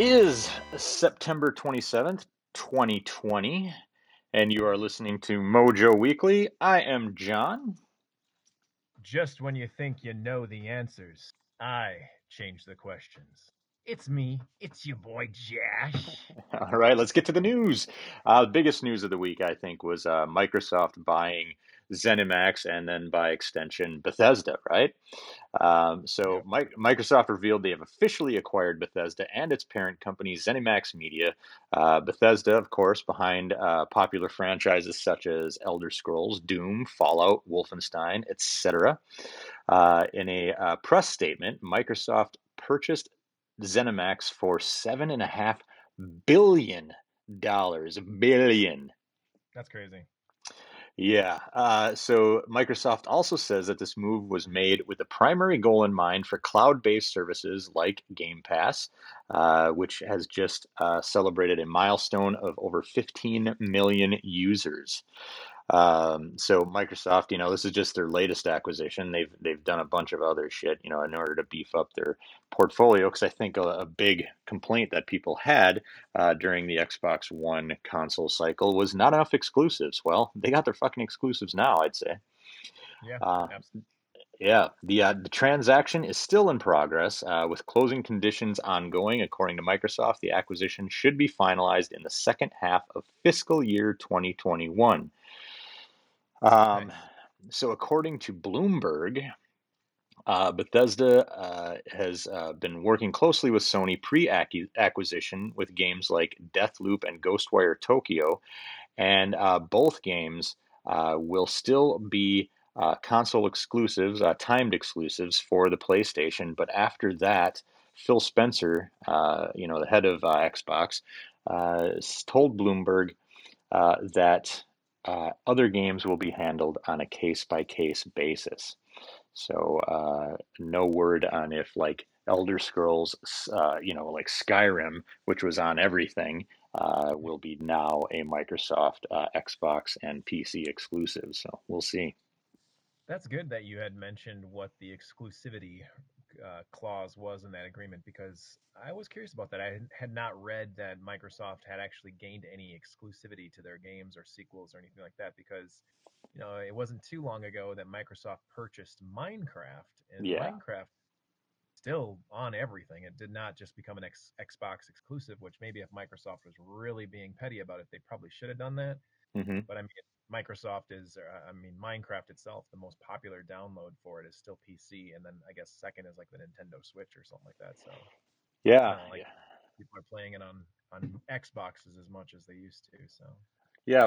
is September 27th, 2020, and you are listening to Mojo Weekly. I am John. Just when you think you know the answers, I change the questions. It's me. It's your boy, Josh. All right, let's get to the news. The biggest news of the week, I think, was Microsoft buying ZeniMax and then, by extension, Bethesda, right? Microsoft revealed they have officially acquired Bethesda and its parent company, ZeniMax Media. Bethesda, of course, behind popular franchises such as Elder Scrolls, Doom, Fallout, Wolfenstein, etc. In a press statement, Microsoft purchased ZeniMax for $7.5 billion. Billion. That's crazy. Yeah. So Microsoft also says that this move was made with the primary goal in mind for cloud-based services like Game Pass, which has just celebrated a milestone of over 15 million users. So Microsoft, you know, this is just their latest acquisition. They've done a bunch of other shit, you know, in order to beef up their portfolio. Because I think a big complaint that people had during the Xbox One console cycle was not enough exclusives. Well, they got their fucking exclusives now, I'd say. Yeah, absolutely. Yeah, the transaction is still in progress with closing conditions ongoing. According to Microsoft, the acquisition should be finalized in the second half of fiscal year 2021. Nice. So according to Bloomberg, Bethesda has been working closely with Sony pre-acquisition with games like Deathloop and Ghostwire Tokyo, and both games will still be console exclusives, timed exclusives for the PlayStation. But after that, Phil Spencer, the head of Xbox, told Bloomberg that other games will be handled on a case-by-case basis. So no word on if, like, Elder Scrolls, like Skyrim, which was on everything, will be now a Microsoft Xbox and PC exclusive. So we'll see. That's good that you had mentioned what the exclusivity clause was in that agreement, because I was curious about that. I had not read that Microsoft had actually gained any exclusivity to their games or sequels or anything like that, because, you know, it wasn't too long ago that Microsoft purchased Minecraft, and Minecraft still on everything. It did not just become an Xbox exclusive, which maybe if Microsoft was really being petty about it, they probably should have done that. Mm-hmm. But I mean, Microsoft is, Minecraft itself, the most popular download for it is still PC, and then I guess second is like the Nintendo Switch or something like that. So yeah, people are playing it on Xboxes as much as they used to. So yeah,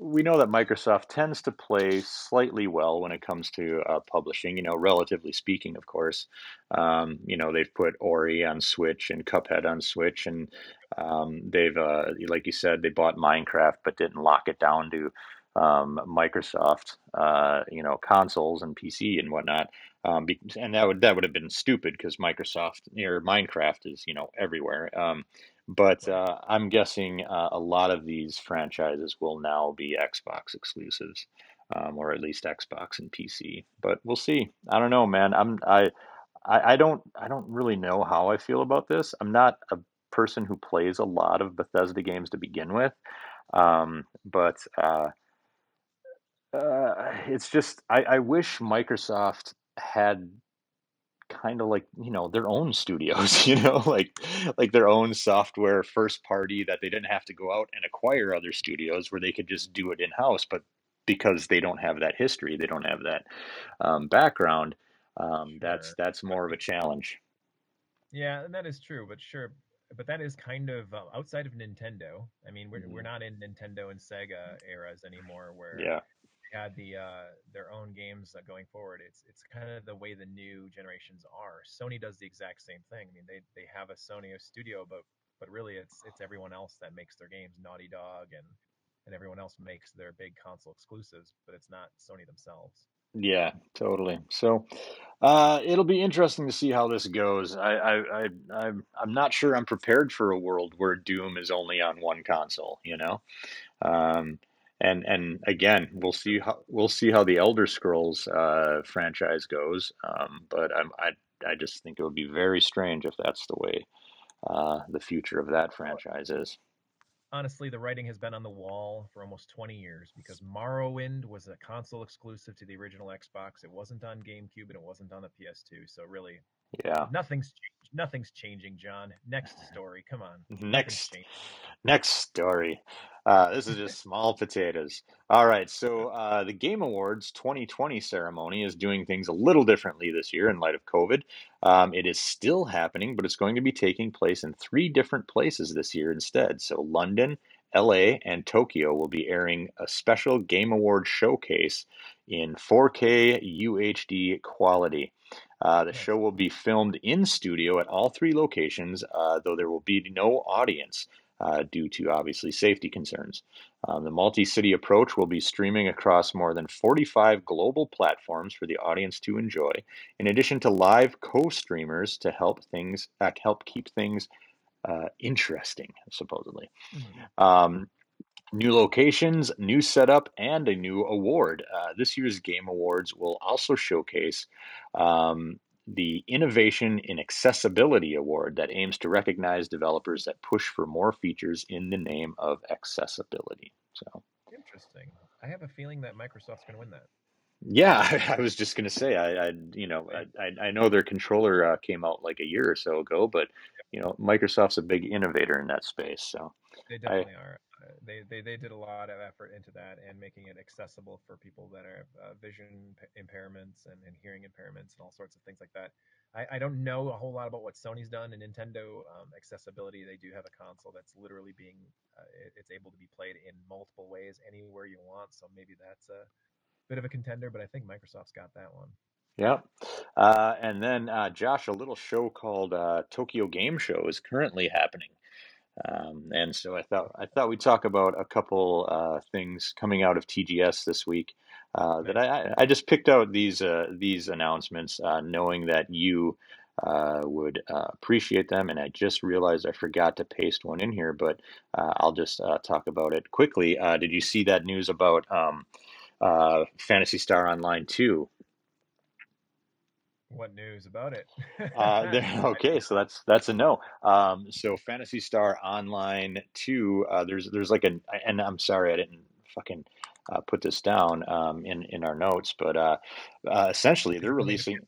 we know that Microsoft tends to play slightly well when it comes to publishing. You know, relatively speaking, of course. They've put Ori on Switch and Cuphead on Switch, and they've, like you said, they bought Minecraft but didn't lock it down to Microsoft, consoles and PC and whatnot. And that would have been stupid because Minecraft is, everywhere. But I'm guessing a lot of these franchises will now be Xbox exclusives, or at least Xbox and PC. But we'll see. I don't know, man. I don't really know how I feel about this. I'm not a person who plays a lot of Bethesda games to begin with, but it's just I wish Microsoft had kind of like, their own studios, like their own software first party, that they didn't have to go out and acquire other studios, where they could just do it in-house. But because they don't have that history, they don't have that background, sure. That's more of a challenge. Yeah, and that is true, but that is kind of outside of Nintendo. I mean, we're not in Nintendo and Sega eras anymore, where had their own games going forward. It's kind of the way the new generations are. Sony does the exact same thing. I mean, they have a Sony studio, but really it's everyone else that makes their games. Naughty Dog and everyone else makes their big console exclusives, but it's not Sony themselves. Yeah, totally. So it'll be interesting to see how this goes. I'm not sure I'm prepared for a world where Doom is only on one console. And again, we'll see how the Elder Scrolls franchise goes. But I just think it would be very strange if that's the way the future of that franchise is. Honestly, the writing has been on the wall for almost 20 years because Morrowind was a console exclusive to the original Xbox. It wasn't on GameCube and it wasn't on the PS2. So really, yeah, nothing's changing, John. Next story. Come on. Next story. This is just small potatoes. All right. So the Game Awards 2020 ceremony is doing things a little differently this year in light of COVID. It is still happening, but it's going to be taking place in 3 different places this year instead. So London, LA, and Tokyo will be airing a special Game Award showcase in 4K UHD quality. The show will be filmed in studio at all 3 locations, though there will be no audience due to, obviously, safety concerns. The multi-city approach will be streaming across more than 45 global platforms for the audience to enjoy, in addition to live co-streamers to help keep things interesting, supposedly. Mm-hmm. New locations, new setup, and a new award. This year's Game Awards will also showcase the Innovation in Accessibility Award that aims to recognize developers that push for more features in the name of accessibility. So interesting. I have a feeling that Microsoft's going to win that. Yeah, I was just going to say, I know their controller came out like a year or so ago, but Microsoft's a big innovator in that space. So they definitely are. They did a lot of effort into that and making it accessible for people that have vision impairments and hearing impairments and all sorts of things like that. I don't know a whole lot about what Sony's done in Nintendo accessibility. They do have a console that's literally being it's able to be played in multiple ways anywhere you want. So maybe that's a bit of a contender, but I think Microsoft's got that one. Yeah. And then, Josh, a little show called Tokyo Game Show is currently happening. And so I thought we'd talk about a couple things coming out of TGS this week that I just picked out these announcements, knowing that you would appreciate them. And I just realized I forgot to paste one in here, but I'll just talk about it quickly. Did you see that news about Phantasy Star Online 2? What news about it? Okay, so that's a no. So Phantasy Star Online 2, there's like a, and I'm sorry I didn't fucking put this down in our notes, but essentially they're releasing.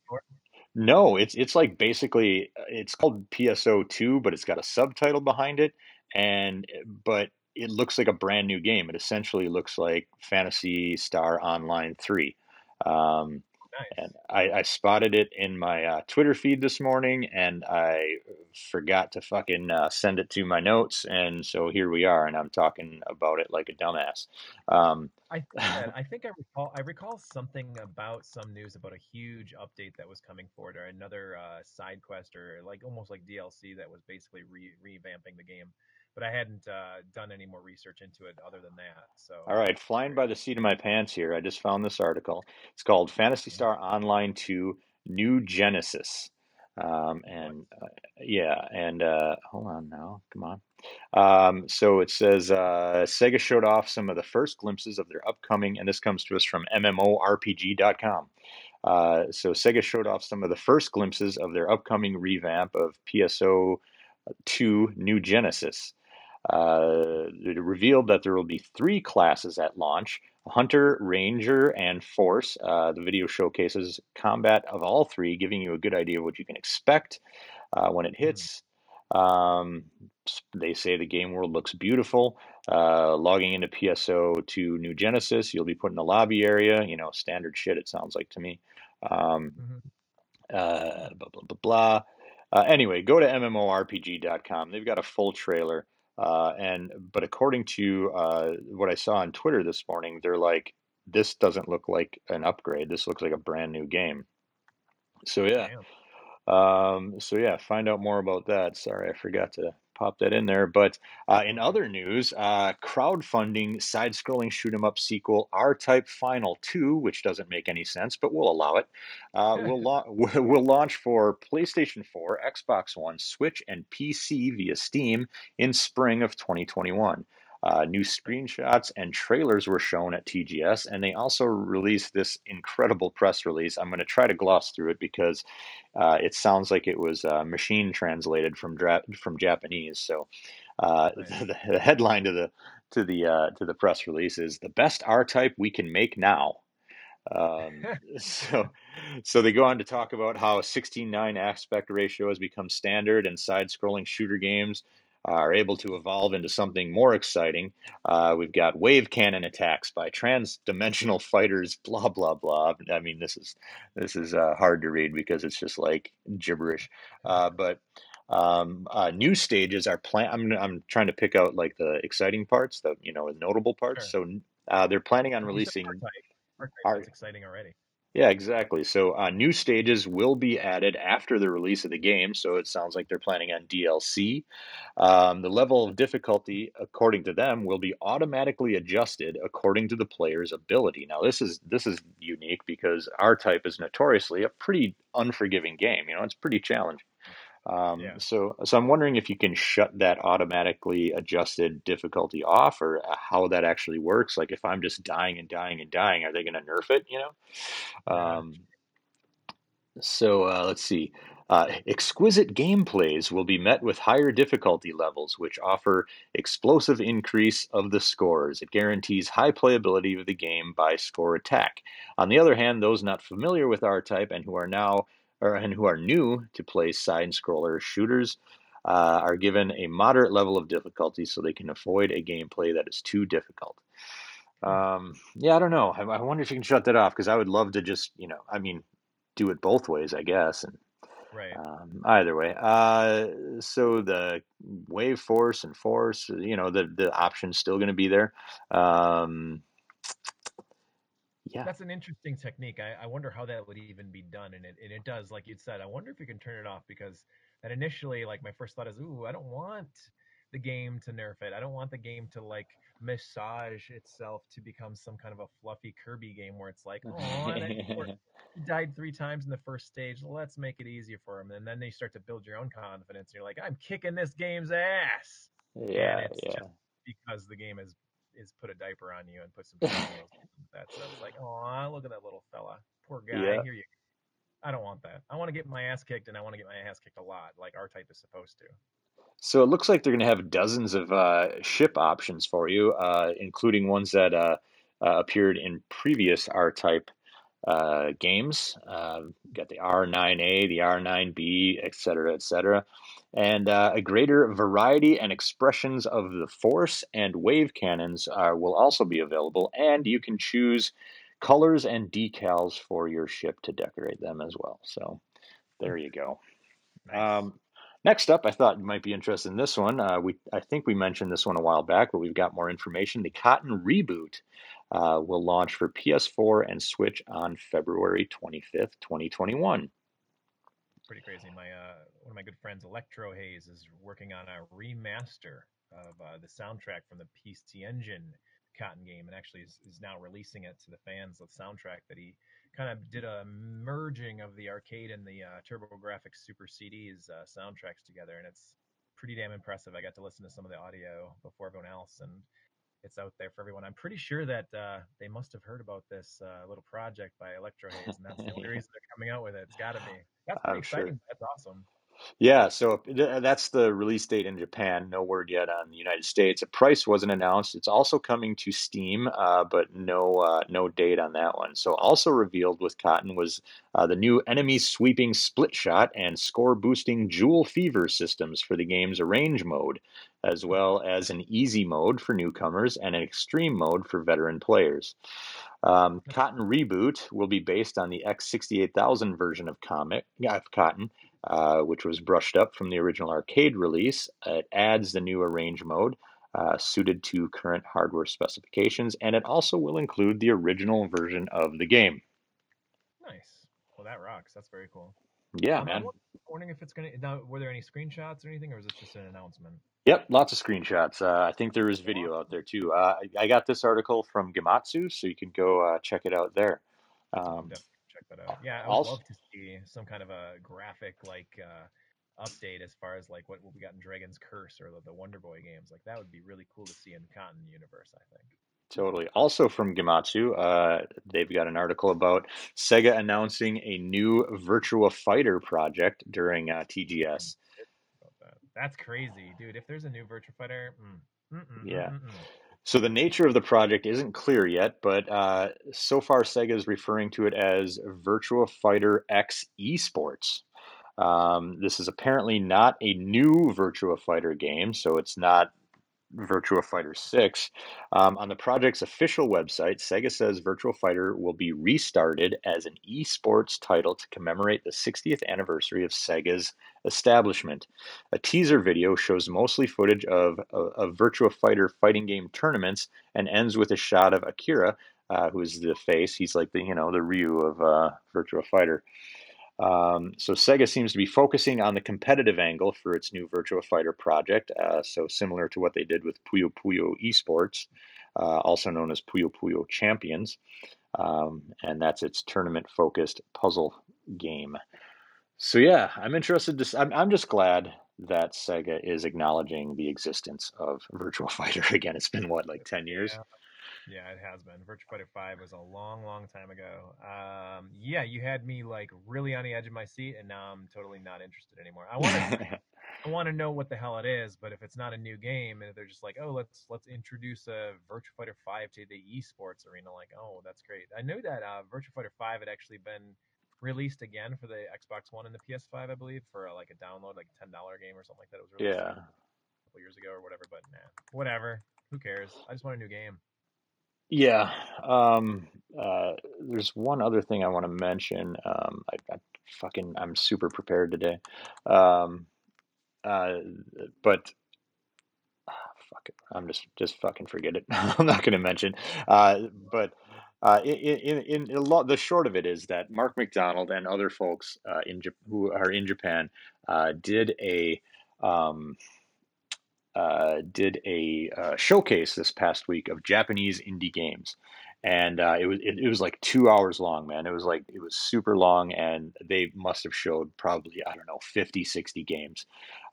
No, it's like basically it's called PSO2, but it's got a subtitle behind it, but it looks like a brand new game. It essentially looks like Phantasy Star Online 3. Nice. And I spotted it in my Twitter feed this morning, and I forgot to fucking send it to my notes, and so here we are, and I'm talking about it like a dumbass. I recall something about some news about a huge update that was coming forward, or another side quest, or like almost like DLC that was basically revamping the game. But I hadn't done any more research into it other than that. So, all right, flying by the seat of my pants here. I just found this article. It's called Phantasy Star Online 2 New Genesis. Hold on now. Come on. So it says Sega showed off some of the first glimpses of their upcoming, and this comes to us from MMORPG.com. So Sega showed off some of the first glimpses of their upcoming revamp of PSO2 New Genesis. It revealed that there will be 3 classes at launch: Hunter, Ranger, and Force. The video showcases combat of all 3, giving you a good idea of what you can expect when it hits. They say the game world looks beautiful. Logging into PSO2 New Genesis, you'll be put in a lobby area. Standard shit, it sounds like to me. Blah, blah, blah, blah. Anyway, go to MMORPG.com. They've got a full trailer. But according to what I saw on Twitter this morning, they're like, this doesn't look like an upgrade. This looks like a brand new game. So, yeah. Find out more about that. Sorry, I forgot to pop that in there. But in other news, crowdfunding side-scrolling shoot-'em-up sequel R-Type Final 2, which doesn't make any sense, but we'll allow it, will launch for PlayStation 4, Xbox One, Switch, and PC via Steam in spring of 2021. New screenshots and trailers were shown at TGS, and they also released this incredible press release. I'm going to try to gloss through it because it sounds like it was machine translated from Japanese. So the headline to the press release is "The best R-type we can make now." So they go on to talk about how 16:9 aspect ratio has become standard, and side-scrolling shooter games are able to evolve into something more exciting. We've got wave cannon attacks by trans-dimensional fighters, blah, blah, blah. I mean, this is hard to read because it's just like gibberish. But new stages are planned. I'm trying to pick out like the exciting parts, the notable parts. Sure. So they're planning on releasing. That's exciting already. Yeah, exactly. So new stages will be added after the release of the game. So it sounds like they're planning on DLC. The level of difficulty, according to them, will be automatically adjusted according to the player's ability. Now, this is unique because R-Type is notoriously a pretty unforgiving game. You know, it's pretty challenging. Yeah. So I'm wondering if you can shut that automatically adjusted difficulty off, or how that actually works. Like if I'm just dying, are they going to nerf it? You know? Let's see. Exquisite gameplays will be met with higher difficulty levels, which offer explosive increase of the scores. It guarantees high playability of the game by score attack. On the other hand, those not familiar with R-Type and who are new to play side-scroller shooters are given a moderate level of difficulty so they can avoid a gameplay that is too difficult. I don't know. I wonder if you can shut that off, because I would love to just, do it both ways, I guess. And, right. Either way. So the wave force and force, the option's still going to be there. Yeah. That's an interesting technique. I wonder how that would even be done. And it does, like you said, I wonder if you can turn it off, because that initially, like, my first thought is, I don't want the game to nerf it. I don't want the game to, like, massage itself to become some kind of a fluffy Kirby game where it's like, he died 3 times in the first stage. Let's make it easier for him. And then they start to build your own confidence. You're like, I'm kicking this game's ass. Yeah, and it's just because the game is put a diaper on you and put some that. So I was like, oh, look at that little fella, poor guy. Yeah. Here you go. I don't want that. I want to get my ass kicked, and I want to get my ass kicked a lot, like R-Type is supposed to. So it looks like they're going to have dozens of ship options for you, including ones that appeared in previous R-Type games. Got the R9A, the R9B, etc., etc., and a greater variety and expressions of the force and wave cannons will also be available, and you can choose colors and decals for your ship to decorate them as well. So there you go. Nice. Next up, I thought you might be interested in this one. I think we mentioned this one a while back, but we've got more information. The Cotton reboot will launch for PS4 and Switch on February 25th, 2021. Pretty crazy. My one of my good friends, Electro Haze, is working on a remaster of the soundtrack from the PC Engine Cotton game, and actually is now releasing it to the fans of the soundtrack that he kind of did a merging of the arcade and the TurboGrafx Super CD's soundtracks together, and it's pretty damn impressive. I got to listen to some of the audio before everyone else, and it's out there for everyone. I'm pretty sure that they must have heard about this little project by Electro Haze, and that's the only reason they're coming out with it. It's got to be. That's pretty exciting. Sure. That's awesome. Yeah, so that's the release date in Japan. No word yet on the United States. A price wasn't announced. It's also coming to Steam, but no date on that one. So also revealed with Cotton was the new enemy-sweeping split shot and score-boosting Jewel Fever systems for the game's arrange mode, as well as an easy mode for newcomers and an extreme mode for veteran players. Cotton Reboot will be based on the X68000 version of Cotton, which was brushed up from the original arcade release. It adds the new arrange mode suited to current hardware specifications, and it also will include the original version of the game. Nice. Well, that rocks. That's very cool. Yeah, man. I'm wondering if it's going to... Now, were there any screenshots or anything, or was it just an announcement? Yep, lots of screenshots. I think there is video out there, too. I got this article from Gematsu, so you can go check it out there. Check that out. Yeah, I would love to see some kind of a graphic, like update as far as like what we got in Dragon's Curse or the Wonder Boy games. Like that would be really cool to see in the Cotton universe, I think. Totally. Also from Gematsu, they've got an article about Sega announcing a new Virtua Fighter project during TGS. That's crazy, dude. If there's a new Virtua Fighter, So the nature of the project isn't clear yet, but so far Sega is referring to it as Virtua Fighter X Esports. This is apparently not a new Virtua Fighter game, so it's not Virtua Fighter 6. On the project's official website, Sega says Virtua Fighter will be restarted as an esports title to commemorate the 60th anniversary of Sega's establishment. A teaser video shows mostly footage of Virtua Fighter fighting game tournaments and ends with a shot of Akira, who is the face. He's like the Ryu of Virtua Fighter. So Sega seems to be focusing on the competitive angle for its new Virtua Fighter project, so similar to what they did with Puyo Puyo Esports, also known as Puyo Puyo Champions, and that's its tournament-focused puzzle game. So yeah, I'm interested to. I'm just glad that Sega is acknowledging the existence of Virtua Fighter again. It's been what, like 10 years? Yeah. Yeah, it has been. Virtua Fighter 5 was a long, long time ago. Yeah, you had me like really on the edge of my seat, and now I'm totally not interested anymore. I want to know what the hell it is, but if it's not a new game, and if they're just like, oh, let's introduce a Virtua Fighter 5 to the esports arena, like, oh, that's great. I knew that Virtua Fighter 5 had actually been released again for the Xbox One and the PS5, I believe, for like a download, like a $10 game or something like that. It was released a couple years ago or whatever, but nah, whatever. Who cares? I just want a new game. Yeah, there's one other thing I want to mention. I'm super prepared today, but fuck it, I'm just fucking forget it. I'm not going to mention. But in a lot, the short of it is that Mark McDonald and other folks who are in Japan did a showcase this past week of Japanese indie games, and it was like 2 hours long, man. It was super long, and they must have showed probably, I don't know, 50-60 games.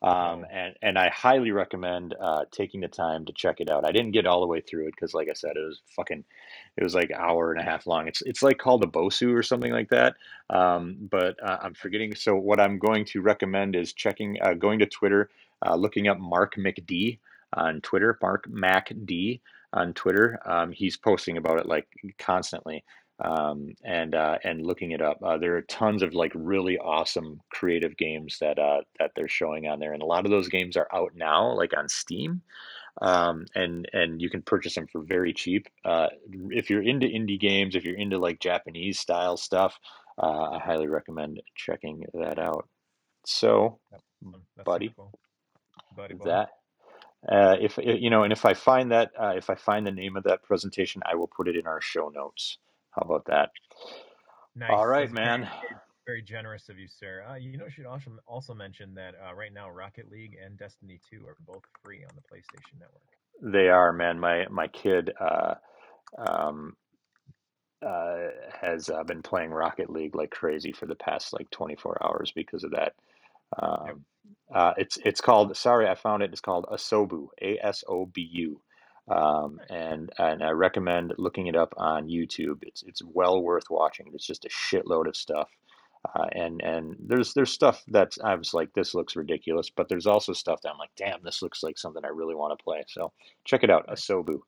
And I highly recommend taking the time to check it out. I didn't get all the way through it because, like I said, it was like an hour and a half long. It's like called the Bosu or something like that. But I'm forgetting. So what I'm going to recommend is going to Twitter. Looking up Mark McD on Twitter, Mark MacD on Twitter. He's posting about it like constantly, and looking it up. There are tons of like really awesome creative games that they're showing on there, and a lot of those games are out now, like on Steam, and you can purchase them for very cheap. If you're into indie games, if you're into like Japanese style stuff, I highly recommend checking that out. So, That's buddy. That if I find the name of that presentation, I will put it in our show notes. How about that? Nice. All right, that's man. Very generous of you, sir. You should also mention that right now, Rocket League and Destiny 2 are both free on the PlayStation Network. They are, man. My kid has been playing Rocket League like crazy for the past like 24 hours because of that. It's called, sorry, I found it. It's called Asobu, A-S-O-B-U. And I recommend looking it up on YouTube. It's well worth watching. It's just a shitload of stuff. And there's stuff that I was like, this looks ridiculous, but there's also stuff that I'm like, damn, this looks like something I really want to play. So check it out. Asobu.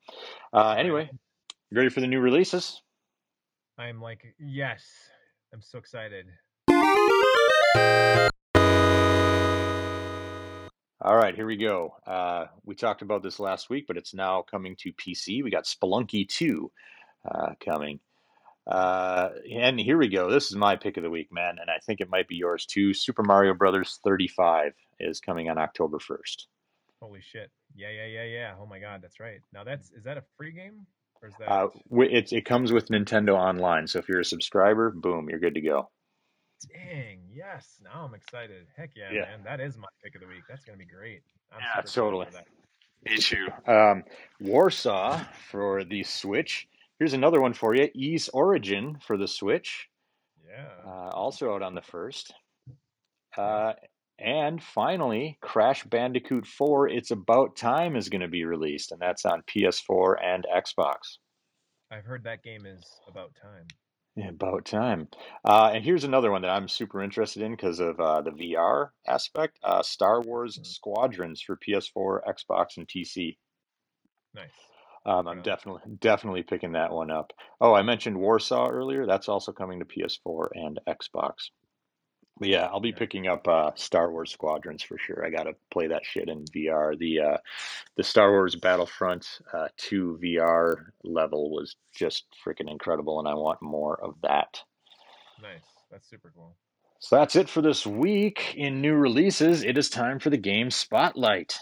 Anyway, you ready for the new releases? I'm like, yes, I'm so excited. All right, here we go. We talked about this last week, but it's now coming to PC. We got Spelunky 2 coming. And here we go. This is my pick of the week, man, and I think it might be yours too. Super Mario Brothers 35 is coming on October 1st. Holy shit. Yeah. Oh, my God, that's right. Now, is that a free game? Or is that it comes with Nintendo Online, so if you're a subscriber, boom, you're good to go. Dang, yes. Now I'm excited. Heck yeah, man. That is my pick of the week. That's going to be great. Totally. Me too. Warsaw for the Switch. Here's another one for you. Ease Origin for the Switch. Yeah. Also out on the 1st. And finally, Crash Bandicoot 4, It's About Time is going to be released, and that's on PS4 and Xbox. I've heard that game is about time. Yeah, about time. And here's another one that I'm super interested in because of the VR aspect. Star Wars Squadrons for PS4, Xbox, and PC. Nice. I'm definitely picking that one up. Oh, I mentioned Warsaw earlier. That's also coming to PS4 and Xbox. But yeah, I'll be picking up Star Wars Squadrons for sure. I got to play that shit in VR. The Star Wars Battlefront 2 VR level was just freaking incredible, and I want more of that. Nice. That's super cool. So that's it for this week. In new releases, it is time for the Game Spotlight.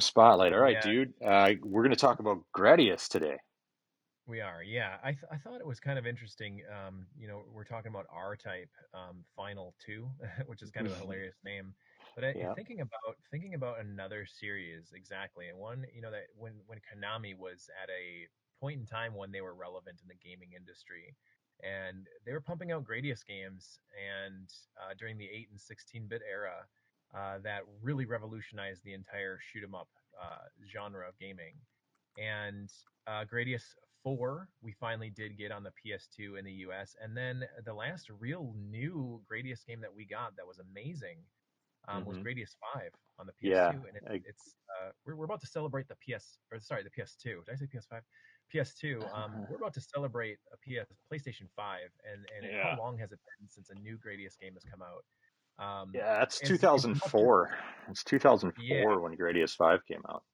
Spotlight. All right, dude. We're going to talk about Gradius today. We are, yeah. I thought it was kind of interesting. You know, we're talking about R-Type Final 2, which is kind of a hilarious name. But thinking about another series, exactly, and one, you know, that when Konami was at a point in time when they were relevant in the gaming industry, and they were pumping out Gradius games, and during the 8 and 16-bit era. That really revolutionized the entire shoot 'em up genre of gaming. And Gradius 4, we finally did get on the PS2 in the US. And then the last real new Gradius game that we got that was amazing was Gradius 5 on the PS2. Yeah, and we're about to celebrate the PS2. Did I say PS5? PS2. We're about to celebrate PlayStation 5, and how long has it been since a new Gradius game has come out? That's 2004. It's 2004 when Gradius 5 came out.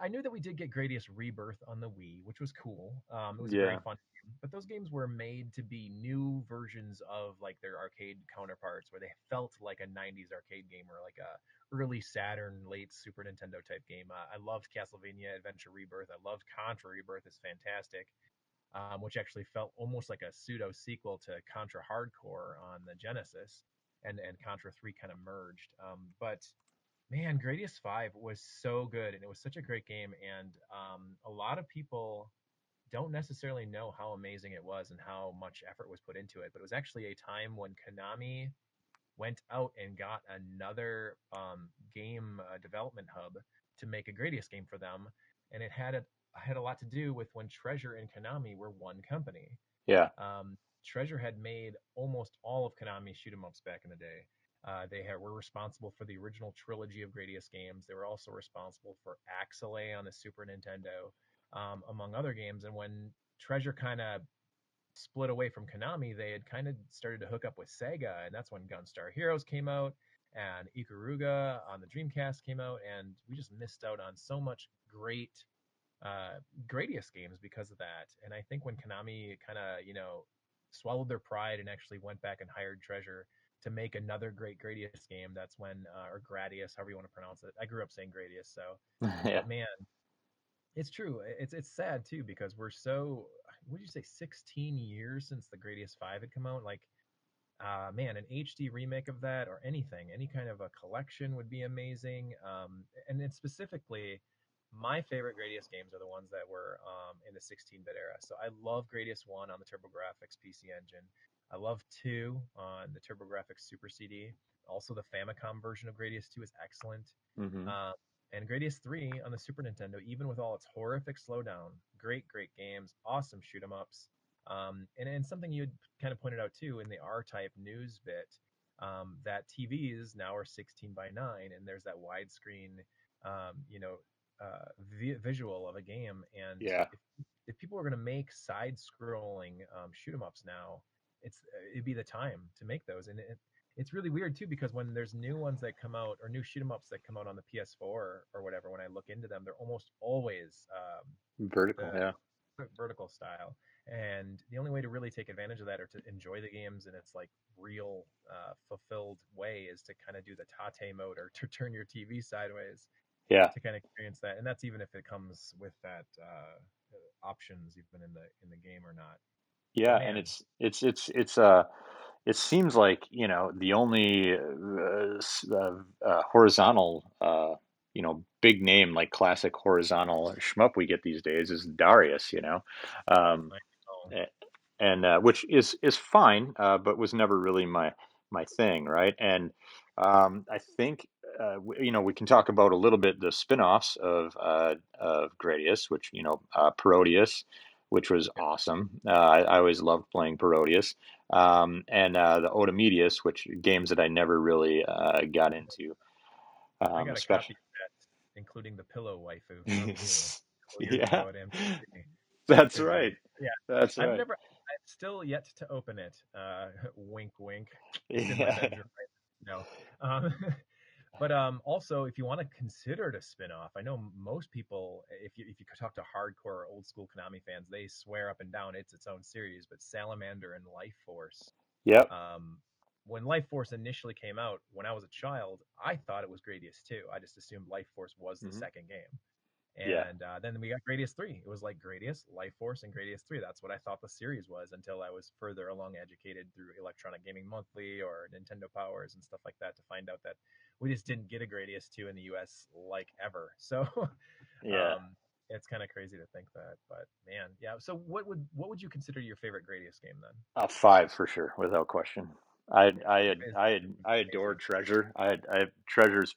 I knew that we did get Gradius Rebirth on the Wii, which was cool. It was a very fun game. But those games were made to be new versions of like their arcade counterparts, where they felt like a 90s arcade game or like a early Saturn, late Super Nintendo type game. I loved Castlevania Adventure Rebirth. I loved Contra Rebirth. It's fantastic. Which actually felt almost like a pseudo sequel to Contra Hardcore on the Genesis. And Contra 3 kind of merged. But man, Gradius 5 was so good, and it was such a great game. And a lot of people don't necessarily know how amazing it was and how much effort was put into it. But it was actually a time when Konami went out and got another game development hub to make a Gradius game for them. And it had a lot to do with when Treasure and Konami were one company. Yeah. Treasure had made almost all of Konami's shoot 'em ups back in the day. They were responsible for the original trilogy of Gradius games. They were also responsible for Axelay on the Super Nintendo, among other games. And when Treasure kind of split away from Konami, they had kind of started to hook up with Sega, and that's when Gunstar Heroes came out, and Ikaruga on the Dreamcast came out, and we just missed out on so much great Gradius games because of that. And I think when Konami kind of, you know, swallowed their pride and actually went back and hired Treasure to make another great Gradius game. That's when, or Gradius, however you want to pronounce it. I grew up saying Gradius, so man, it's true. It's sad too, because we're so, what did you say, 16 years since the Gradius 5 had come out? Like, man, an HD remake of that or anything, any kind of a collection would be amazing. And then specifically, my favorite Gradius games are the ones that were in the 16-bit era. So I love Gradius 1 on the TurboGrafx PC Engine. I love 2 on the TurboGrafx Super CD. Also, the Famicom version of Gradius 2 is excellent. And Gradius 3 on the Super Nintendo, even with all its horrific slowdown, great games, awesome shoot 'em ups. And something you had kind of pointed out, too, in the R-Type news bit, that TVs now are 16:9, and there's that widescreen, you know, visual of a game, and if people are going to make side-scrolling shoot 'em ups now, it'd be the time to make those. And it's really weird too, because when there's new ones that come out or new shoot 'em ups that come out on the PS4 or whatever, when I look into them, they're almost always vertical, vertical style. And the only way to really take advantage of that or to enjoy the games in its like real fulfilled way is to kind of do the tate mode or to turn your TV sideways. Yeah, to kind of experience that, and that's even if it comes with that options even in the game or not. Yeah, man. And it seems like, you know, the only horizontal big name, like classic horizontal shmup we get these days is Darius, you know, and which is fine, but was never really my thing, right? And I think we can talk about a little bit the spinoffs of Gradius, which Parodius, which was awesome. I always loved playing Parodius, and the Otamedius, which games that I never really got into. I got a copy of that, including the pillow waifu. Yeah, that's right. Yeah, that's right. I've still yet to open it. Wink, wink. It's in my bedroom right now. But also, if you want to consider it a spinoff, I know most people, if you talk to hardcore old school Konami fans, they swear up and down it's its own series. But Salamander and Life Force. Yep. When Life Force initially came out, when I was a child, I thought it was Gradius 2. I just assumed Life Force was the second game. Then we got Gradius 3. It was like Gradius, Life Force, and Gradius 3. That's what I thought the series was until I was further along, educated through Electronic Gaming Monthly or Nintendo Powers and stuff like that to find out that we just didn't get a Gradius 2 in the US like ever. So it's kind of crazy to think that, but man, yeah. So what would you consider your favorite Gradius game then? 5 for sure, without question. I adore Treasure. Treasure's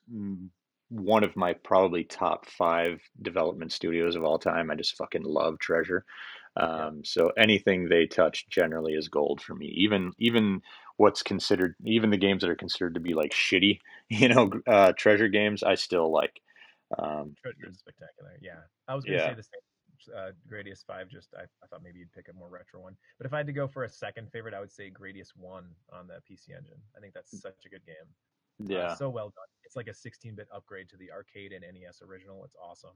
one of my probably top 5 development studios of all time. I just fucking love Treasure. So anything they touch generally is gold for me. Even the games that are considered to be like shitty, Treasure games, I still like. Treasure is spectacular. Yeah, I was gonna say the same. Gradius 5. I thought maybe you'd pick a more retro one, but if I had to go for a second favorite, I would say Gradius 1 on the PC Engine. I think that's such a good game. Yeah, so well done. It's like a 16-bit upgrade to the arcade and NES original. It's awesome.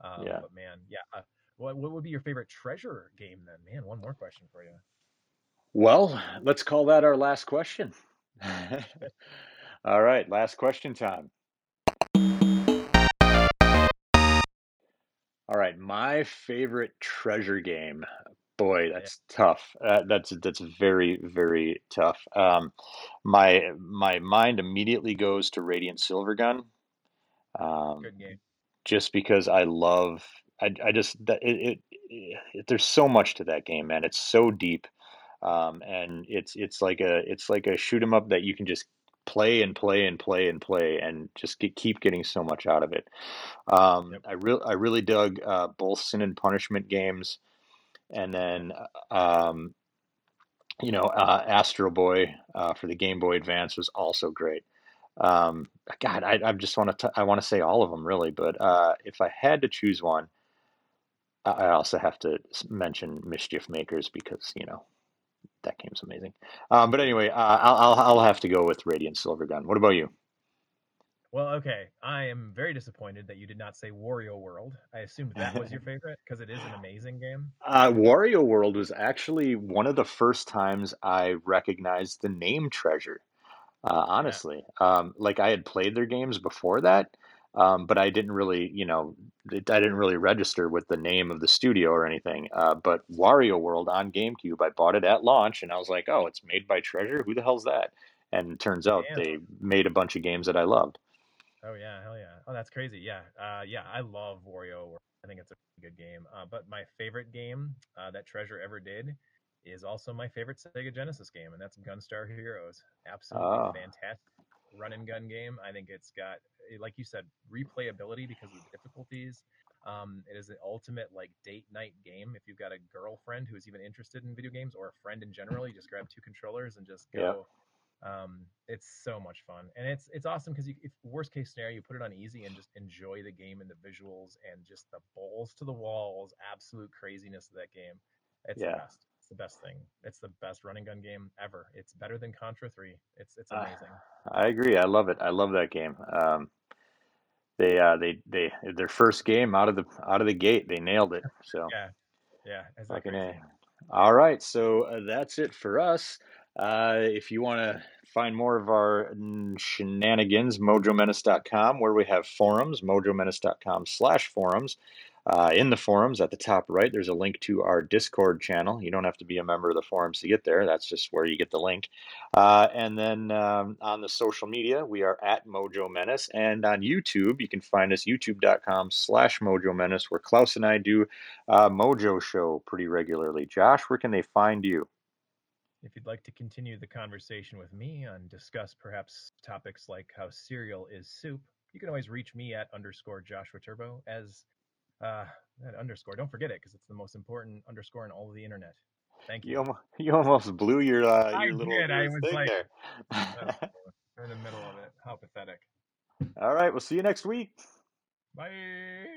But man, yeah. What would be your favorite Treasure game then? Man, one more question for you. Well, let's call that our last question. All right, last question time. All right, my favorite Treasure game. Boy, that's tough. That's very, very tough. My mind immediately goes to Radiant Silvergun. Good game. Just because I love. There's so much to that game, man. It's so deep, and it's like a shoot 'em up that you can just play and play and play and play and just keep getting so much out of it. I really dug both Sin and Punishment games, and then Astro Boy for the Game Boy Advance was also great. I want to say all of them really, but if I had to choose one. I also have to mention Mischief Makers because, that game's amazing. But anyway, I'll have to go with Radiant Silvergun. What about you? Well, okay. I am very disappointed that you did not say Wario World. I assumed that was your favorite because it is an amazing game. Wario World was actually one of the first times I recognized the name Treasure, honestly. Yeah. I had played their games before that. But I didn't really, I didn't really register with the name of the studio or anything. But Wario World on GameCube, I bought it at launch, and I was like, "Oh, it's made by Treasure. Who the hell's that?" And it turns out they made a bunch of games that I loved. Oh yeah, hell yeah! Oh, that's crazy. Yeah, I love Wario World. I think it's a good game. But my favorite game that Treasure ever did is also my favorite Sega Genesis game, and that's Gunstar Heroes. Absolutely fantastic run and gun game. I think it's got, like you said, replayability because of the difficulties. It is the ultimate date night game. If you've got a girlfriend who's even interested in video games or a friend in general, you just grab 2 controllers and just go. It's so much fun, and it's awesome because if worst case scenario, you put it on easy and just enjoy the game and the visuals and just the balls to the walls, absolute craziness of that game. It's the best. It's the best thing. It's the best run and gun game ever. It's better than Contra 3. It's amazing. I agree. I love it. I love that game. They their first game out of the gate, they nailed it. So yeah. Fucking A. All right, so that's it for us. If you want to find more of our shenanigans, mojomenace.com, where we have forums, mojomenace.com/forums. In the forums at the top right, there's a link to our Discord channel. You don't have to be a member of the forums to get there. That's just where you get the link. And then on the social media, we are at Mojo Menace. And on YouTube, you can find us youtube.com/Mojo Menace, where Klaus and I do Mojo Show pretty regularly. Josh, where can they find you? If you'd like to continue the conversation with me and discuss perhaps topics like how cereal is soup, you can always reach me at _JoshuaTurbo as... that underscore. Don't forget it, because it's the most important underscore in all of the internet. Thank you. You almost blew your little thing there. I was like, in the middle of it. How pathetic. All right. We'll see you next week. Bye.